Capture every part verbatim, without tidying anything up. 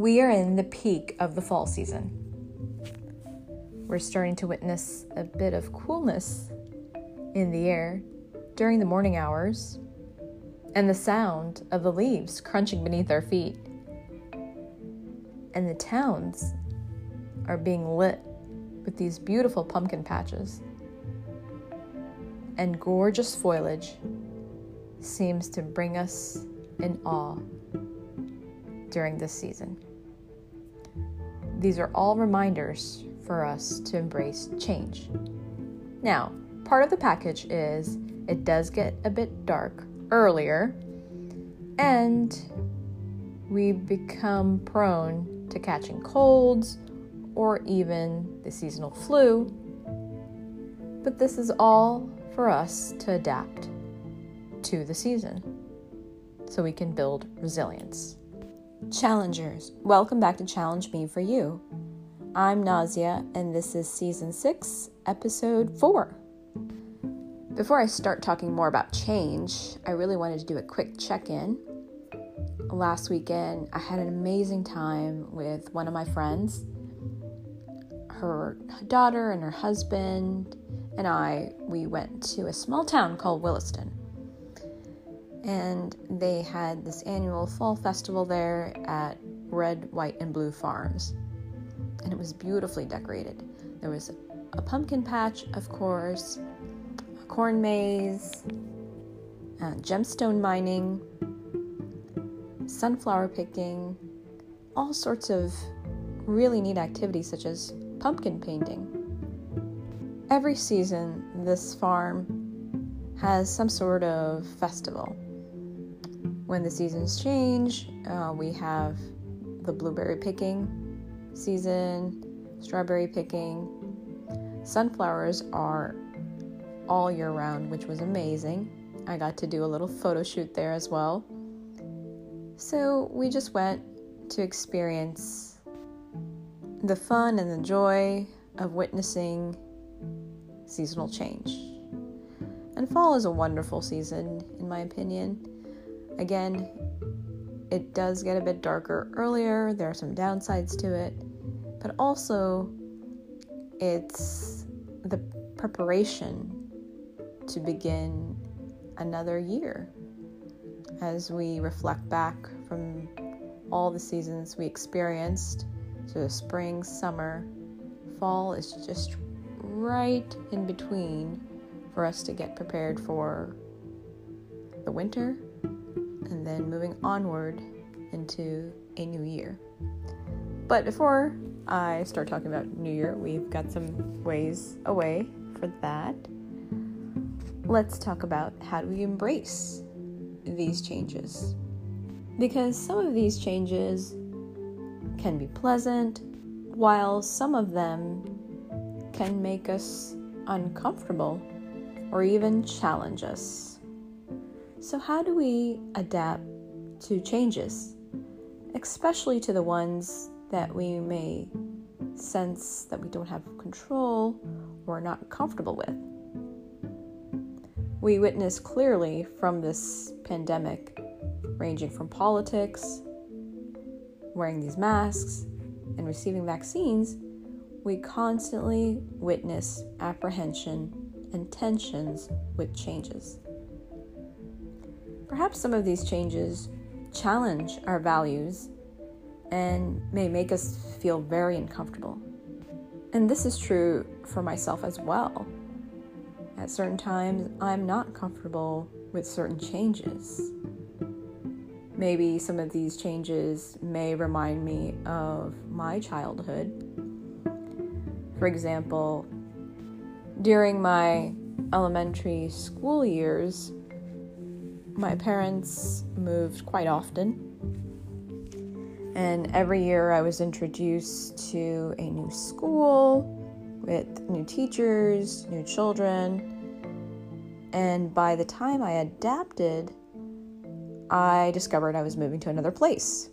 We are in the peak of the fall season. We're starting to witness a bit of coolness in the air during the morning hours and the sound of the leaves crunching beneath our feet. And the towns are being lit with these beautiful pumpkin patches. And gorgeous foliage seems to bring us in awe during this season. These are all reminders for us to embrace change. Now, part of the package is it does get a bit dark earlier, and we become prone to catching colds or even the seasonal flu. But this is all for us to adapt to the season so we can build resilience. Challengers, welcome back to Challenge Me For You. I'm Nausea, and this is Season six, Episode four. Before I start talking more about change, I really wanted to do a quick check-in. Last weekend, I had an amazing time with one of my friends. Her daughter and her husband and I, we went to a small town called Williston. And they had this annual fall festival there at Red, White, and Blue Farms. And it was beautifully decorated. There was a pumpkin patch, of course, a corn maze, uh, gemstone mining, sunflower picking, all sorts of really neat activities such as pumpkin painting. Every season, this farm has some sort of festival. When the seasons change, uh, we have the blueberry picking season, strawberry picking. Sunflowers are all year round, which was amazing. I got to do a little photo shoot there as well. So we just went to experience the fun and the joy of witnessing seasonal change. And fall is a wonderful season, in my opinion. Again, it does get a bit darker earlier. There are some downsides to it, but also it's the preparation to begin another year. As we reflect back from all the seasons we experienced, so the spring, summer, fall is just right in between for us to get prepared for the winter and then moving onward into a new year. But before I start talking about New Year, we've got some ways away for that. Let's talk about how do we embrace these changes. Because some of these changes can be pleasant, while some of them can make us uncomfortable or even challenge us. So how do we adapt to changes, especially to the ones that we may sense that we don't have control or are not comfortable with? We witness clearly from this pandemic, ranging from politics, wearing these masks, and receiving vaccines, we constantly witness apprehension and tensions with changes. Perhaps some of these changes challenge our values and may make us feel very uncomfortable. And this is true for myself as well. At certain times, I'm not comfortable with certain changes. Maybe some of these changes may remind me of my childhood. For example, during my elementary school years, my parents moved quite often, and every year I was introduced to a new school with new teachers, new children, and by the time I adapted, I discovered I was moving to another place.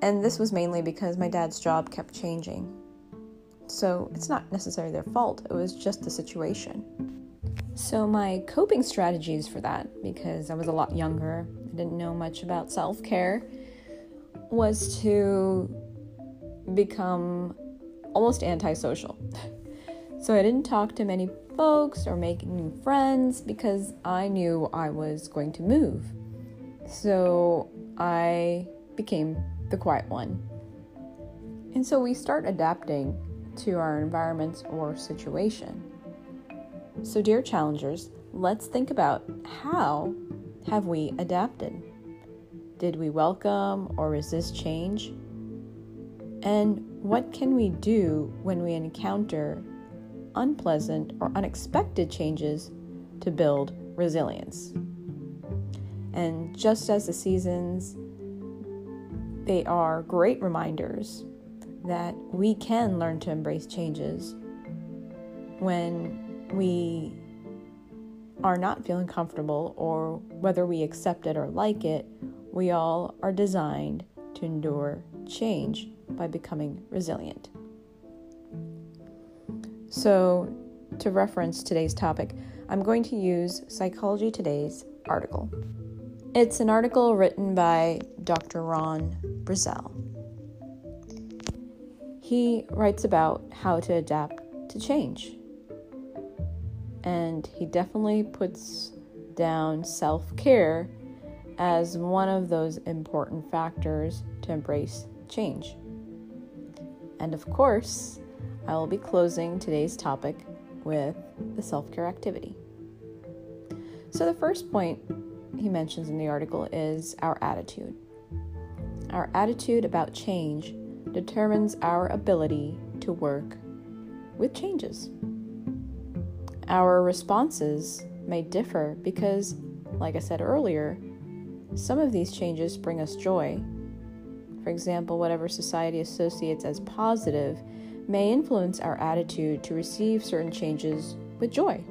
And this was mainly because my dad's job kept changing. So it's not necessarily their fault, it was just the situation. So my coping strategies for that, because I was a lot younger, I didn't know much about self-care, was to become almost antisocial. So I didn't talk to many folks or make new friends because I knew I was going to move. So I became the quiet one. And so we start adapting to our environments or situation. So dear challengers, let's think about how have we adapted? Did we welcome or resist change? And what can we do when we encounter unpleasant or unexpected changes to build resilience? And just as the seasons, they are great reminders that we can learn to embrace changes when we are not feeling comfortable, or whether we accept it or like it, we all are designed to endure change by becoming resilient. So, to reference today's topic, I'm going to use Psychology Today's article. It's an article written by Doctor Ron Brazell. He writes about how to adapt to change. And he definitely puts down self-care as one of those important factors to embrace change. And of course, I will be closing today's topic with the self-care activity. So the first point he mentions in the article is our attitude. Our attitude about change determines our ability to work with changes. Our responses may differ because, like I said earlier, some of these changes bring us joy. For example, whatever society associates as positive may influence our attitude to receive certain changes with joy.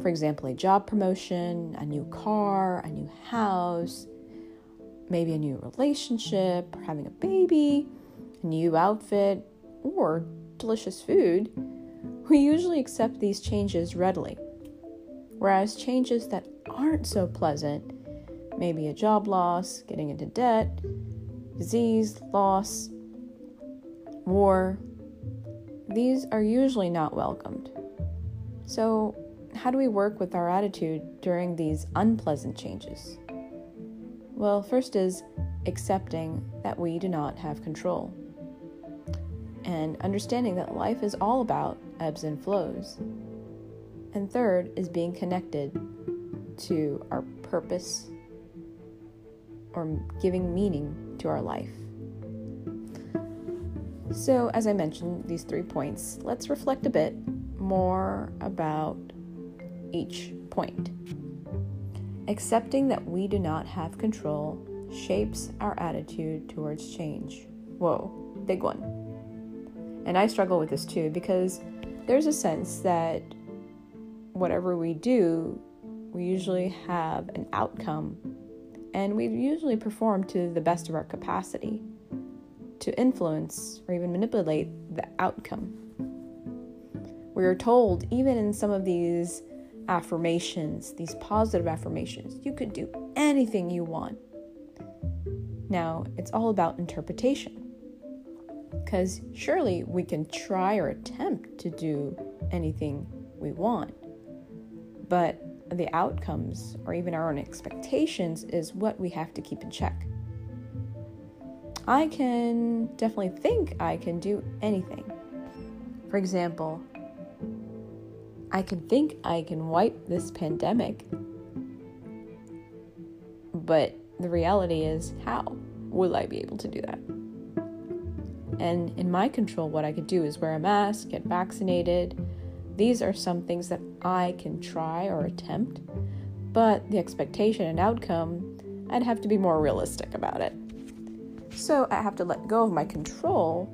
For example, a job promotion, a new car, a new house, maybe a new relationship, or having a baby, a new outfit, or delicious food. We usually accept these changes readily, whereas changes that aren't so pleasant, maybe a job loss, getting into debt, disease, loss, war, these are usually not welcomed. So, how do we work with our attitude during these unpleasant changes? Well, first is accepting that we do not have control, and understanding that life is all about ebbs and flows. And third is being connected to our purpose or giving meaning to our life. So, as I mentioned, these three points, let's reflect a bit more about each point. Accepting that we do not have control shapes our attitude towards change. Whoa, big one. And I struggle with this too, because there's a sense that whatever we do, we usually have an outcome, and we usually perform to the best of our capacity to influence or even manipulate the outcome. We are told, even in some of these affirmations, these positive affirmations, you could do anything you want. Now, it's all about interpretation. Because surely we can try or attempt to do anything we want, but the outcomes or even our own expectations is what we have to keep in check. I can definitely think I can do anything. For example, I can think I can wipe this pandemic, but the reality is, how will I be able to do that? And in my control, what I could do is wear a mask, get vaccinated. These are some things that I can try or attempt, but the expectation and outcome, I'd have to be more realistic about it. So I have to let go of my control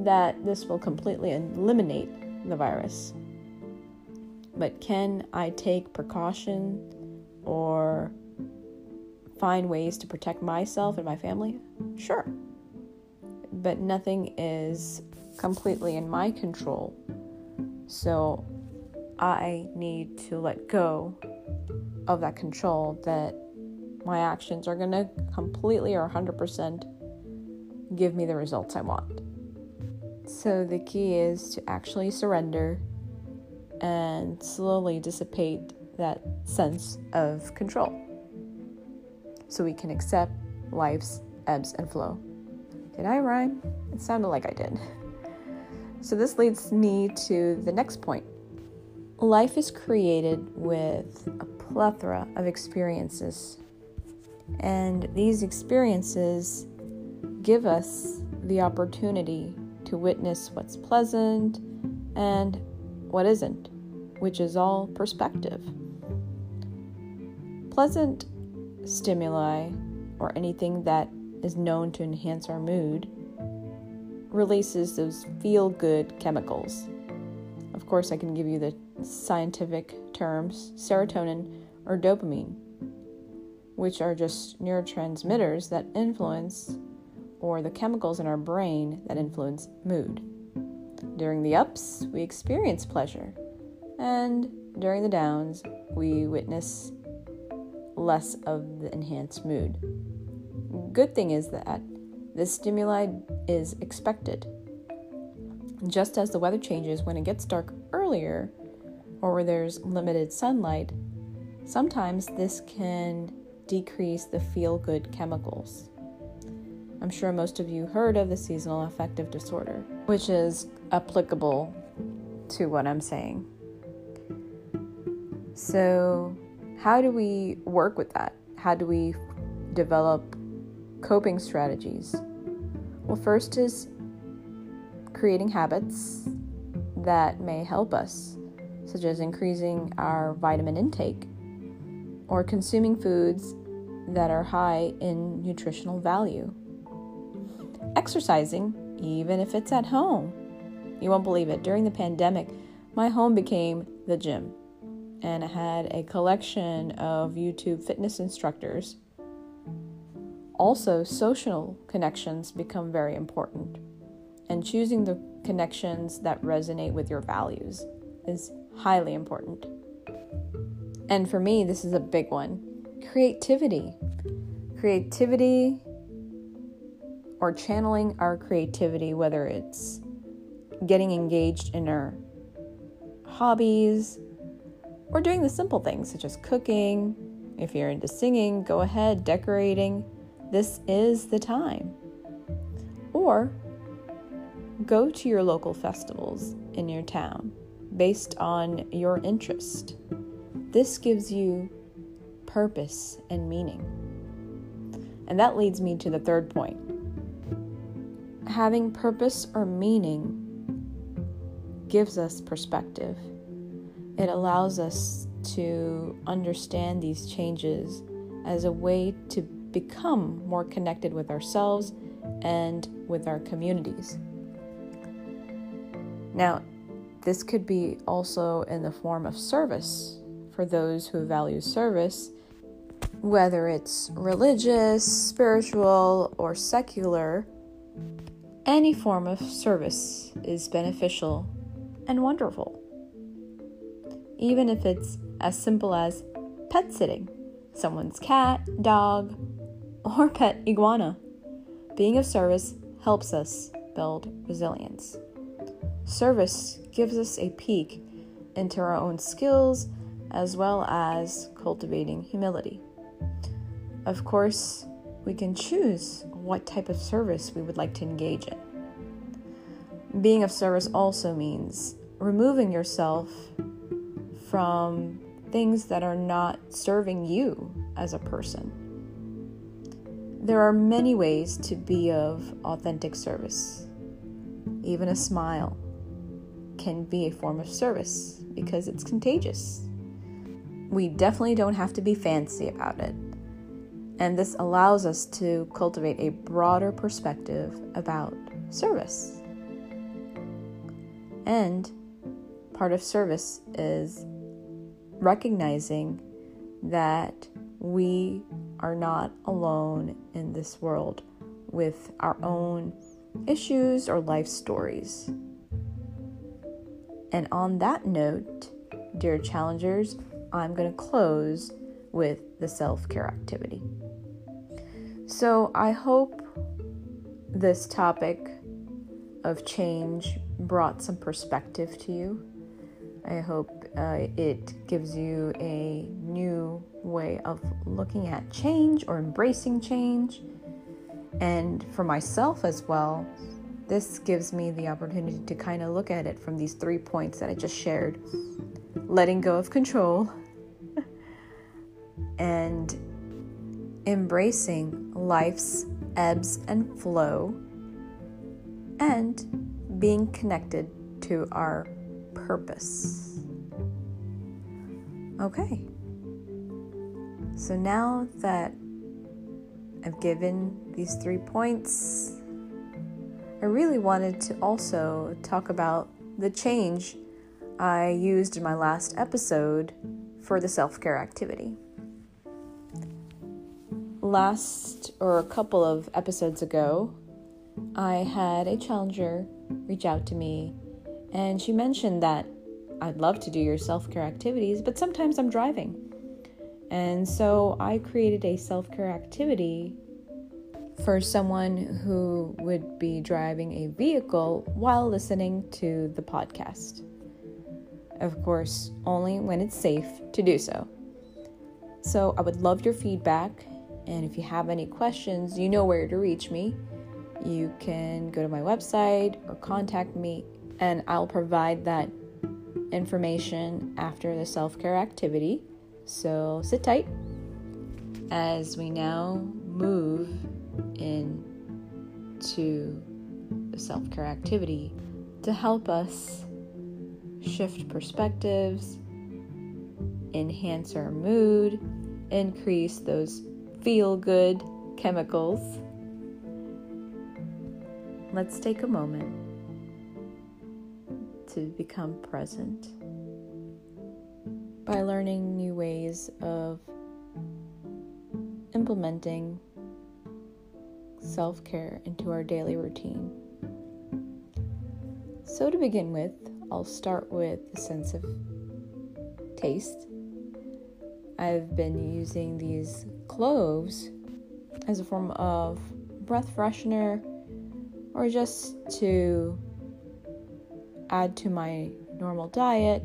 that this will completely eliminate the virus. But can I take precaution or find ways to protect myself and my family? Sure. But nothing is completely in my control. So I need to let go of that control that my actions are going to completely or one hundred percent give me the results I want. So the key is to actually surrender and slowly dissipate that sense of control, so we can accept life's ebbs and flow. Did I rhyme? It sounded like I did. So this leads me to the next point. Life is created with a plethora of experiences, and these experiences give us the opportunity to witness what's pleasant and what isn't, which is all perspective. Pleasant stimuli, or anything that is known to enhance our mood, releases those feel-good chemicals. Of course, I can give you the scientific terms, serotonin or dopamine, which are just neurotransmitters that influence, or the chemicals in our brain that influence mood. During the ups, we experience pleasure, and during the downs, we witness less of the enhanced mood. Good thing is that this stimuli is expected. Just as the weather changes when it gets dark earlier, or where there's limited sunlight, sometimes this can decrease the feel-good chemicals. I'm sure most of you heard of the seasonal affective disorder, which is applicable to what I'm saying. So how do we work with that? How do we develop coping strategies? Well, first is creating habits that may help us, such as increasing our vitamin intake or consuming foods that are high in nutritional value. Exercising, even if it's at home. You won't believe it. During the pandemic, my home became the gym, and I had a collection of YouTube fitness instructors. Also, social connections become very important, and choosing the connections that resonate with your values is highly important. And for me, this is a big one. Creativity. Creativity, or channeling our creativity, whether it's getting engaged in our hobbies or doing the simple things such as cooking. If you're into singing, go ahead, decorating. This is the time. Or go to your local festivals in your town based on your interest. This gives you purpose and meaning. And that leads me to the third point. Having purpose or meaning gives us perspective. It allows us to understand these changes as a way to become more connected with ourselves and with our communities. Now, this could be also in the form of service for those who value service, whether it's religious, spiritual, or secular. Any form of service is beneficial and wonderful, even if it's as simple as pet sitting someone's cat, dog, or pet iguana. Being of service helps us build resilience. Service gives us a peek into our own skills, as well as cultivating humility. Of course, we can choose what type of service we would like to engage in. Being of service also means removing yourself from things that are not serving you as a person. There are many ways to be of authentic service. Even a smile can be a form of service because it's contagious. We definitely don't have to be fancy about it. And this allows us to cultivate a broader perspective about service. And part of service is recognizing that we are not alone in this world with our own issues or life stories. And on that note, dear challengers, I'm going to close with the self-care activity. So I hope this topic of change brought some perspective to you. I hope uh, it gives you a new way of looking at change or embracing change. And for myself as well, this gives me the opportunity to kind of look at it from these three points that I just shared. Letting go of control and embracing life's ebbs and flow and being connected to our purpose. Okay. So now that I've given these three points, I really wanted to also talk about the change I used in my last episode for the self-care activity. Last, or a couple of episodes ago, I had a challenger reach out to me, and she mentioned that I'd love to do your self-care activities, but sometimes I'm driving. And so I created a self-care activity for someone who would be driving a vehicle while listening to the podcast. Of course, only when it's safe to do so. So I would love your feedback, and if you have any questions, you know where to reach me. You can go to my website or contact me, and I'll provide that information after the self-care activity. So sit tight as we now move into the self-care activity to help us shift perspectives, enhance our mood, increase those feel-good chemicals. Let's take a moment to become present by learning new ways of implementing self-care into our daily routine. So to begin with, I'll start with the sense of taste. I've been using these cloves as a form of breath freshener or just to add to my normal diet,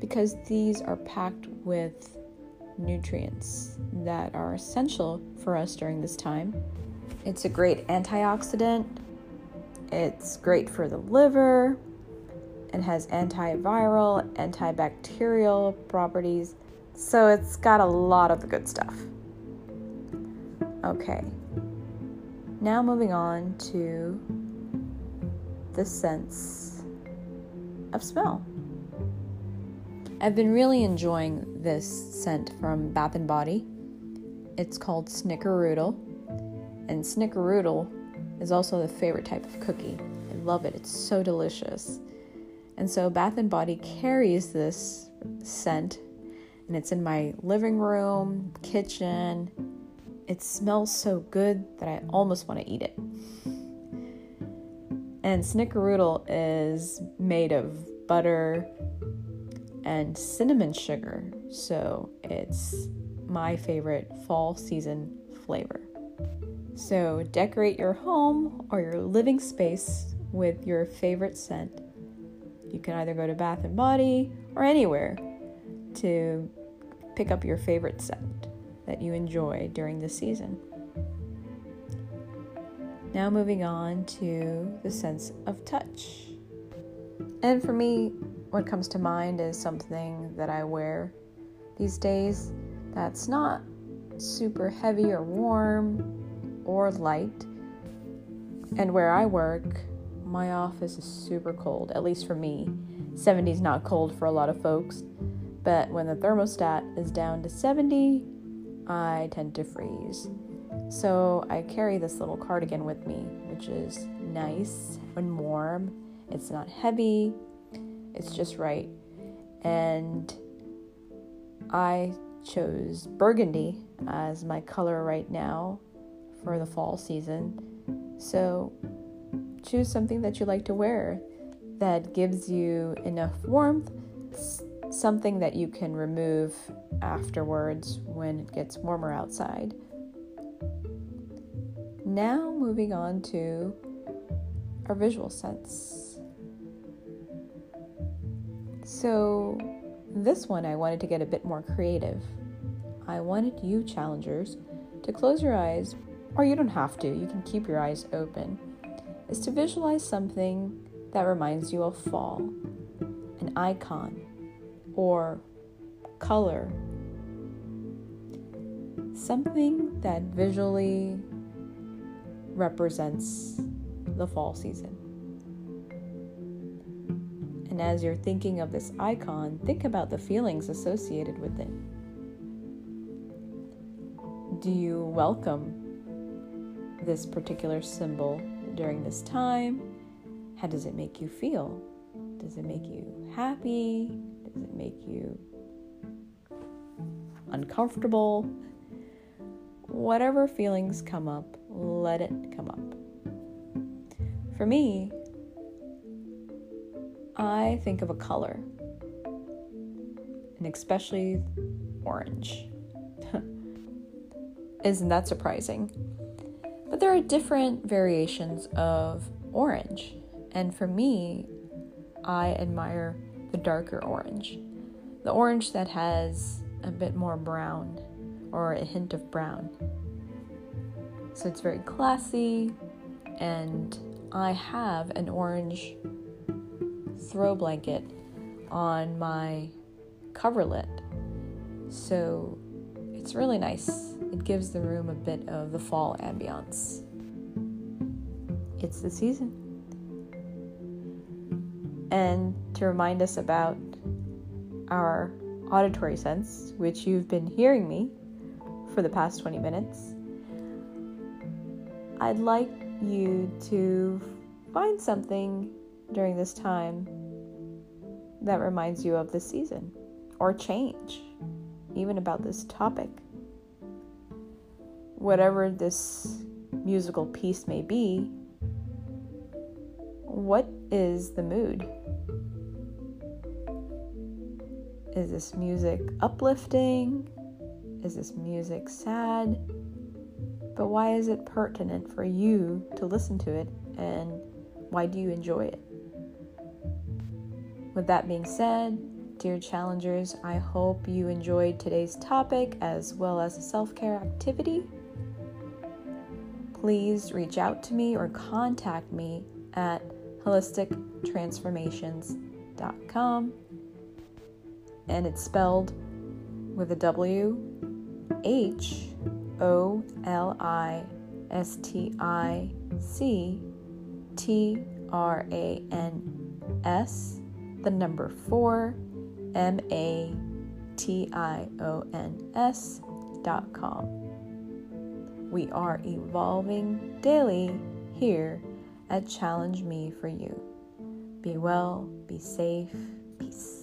because these are packed with nutrients that are essential for us during this time. It's a great antioxidant, it's great for the liver, it has antiviral, antibacterial properties, so it's got a lot of the good stuff. Okay, now moving on to the sense of smell. I've been really enjoying this scent from Bath and Body. It's called Snickerdoodle, and Snickerdoodle is also the favorite type of cookie. I love it. It's so delicious. And so Bath and Body carries this scent, and it's in my living room, kitchen. It smells so good that I almost want to eat it. And Snickerdoodle is made of butter and cinnamon sugar, so it's my favorite fall season flavor. So decorate your home or your living space with your favorite scent. You can either go to Bath and Body or anywhere to pick up your favorite scent that you enjoy during the season. Now moving on to the sense of touch. And for me, what comes to mind is something that I wear these days that's not super heavy or warm or light. And where I work, my office is super cold, at least for me. seventy is not cold for a lot of folks, but when the thermostat is down to seventy, I tend to freeze. So I carry this little cardigan with me, which is nice and warm. It's not heavy. It's just right. And I chose burgundy as my color right now for the fall season. So choose something that you like to wear that gives you enough warmth, something that you can remove afterwards when it gets warmer outside. Now moving on to our visual sense. So this one I wanted to get a bit more creative. I wanted you challengers to close your eyes, or you don't have to, you can keep your eyes open, is to visualize something that reminds you of fall, an icon, or color. Something that visually represents the fall season. And as you're thinking of this icon, think about the feelings associated with it. Do you welcome this particular symbol during this time? How does it make you feel? Does it make you happy? Does it make you uncomfortable? Whatever feelings come up, let it come up. For me, I think of a color, and especially orange. Isn't that surprising? But there are different variations of orange, and for me, I admire the darker orange, the orange that has a bit more brown or a hint of brown. So it's very classy, and I have an orange throw blanket on my coverlet, so it's really nice. It gives the room a bit of the fall ambiance. It's the season. And to remind us about our auditory sense, which you've been hearing me for the past twenty minutes, I'd like you to find something during this time that reminds you of this season or change, even about this topic. Whatever this musical piece may be, what is the mood? Is this music uplifting? Is this music sad? But why is it pertinent for you to listen to it, and why do you enjoy it? With that being said, dear challengers, I hope you enjoyed today's topic as well as a self-care activity. Please reach out to me or contact me at holistic transformations dot com, and it's spelled with a W, H, O, L, I, S, T, I, C, T, R, A, N, S, the number four, M, A, T, I, O, N, S, dot com. We are evolving daily here at Challenge Me For You. Be well, be safe, peace.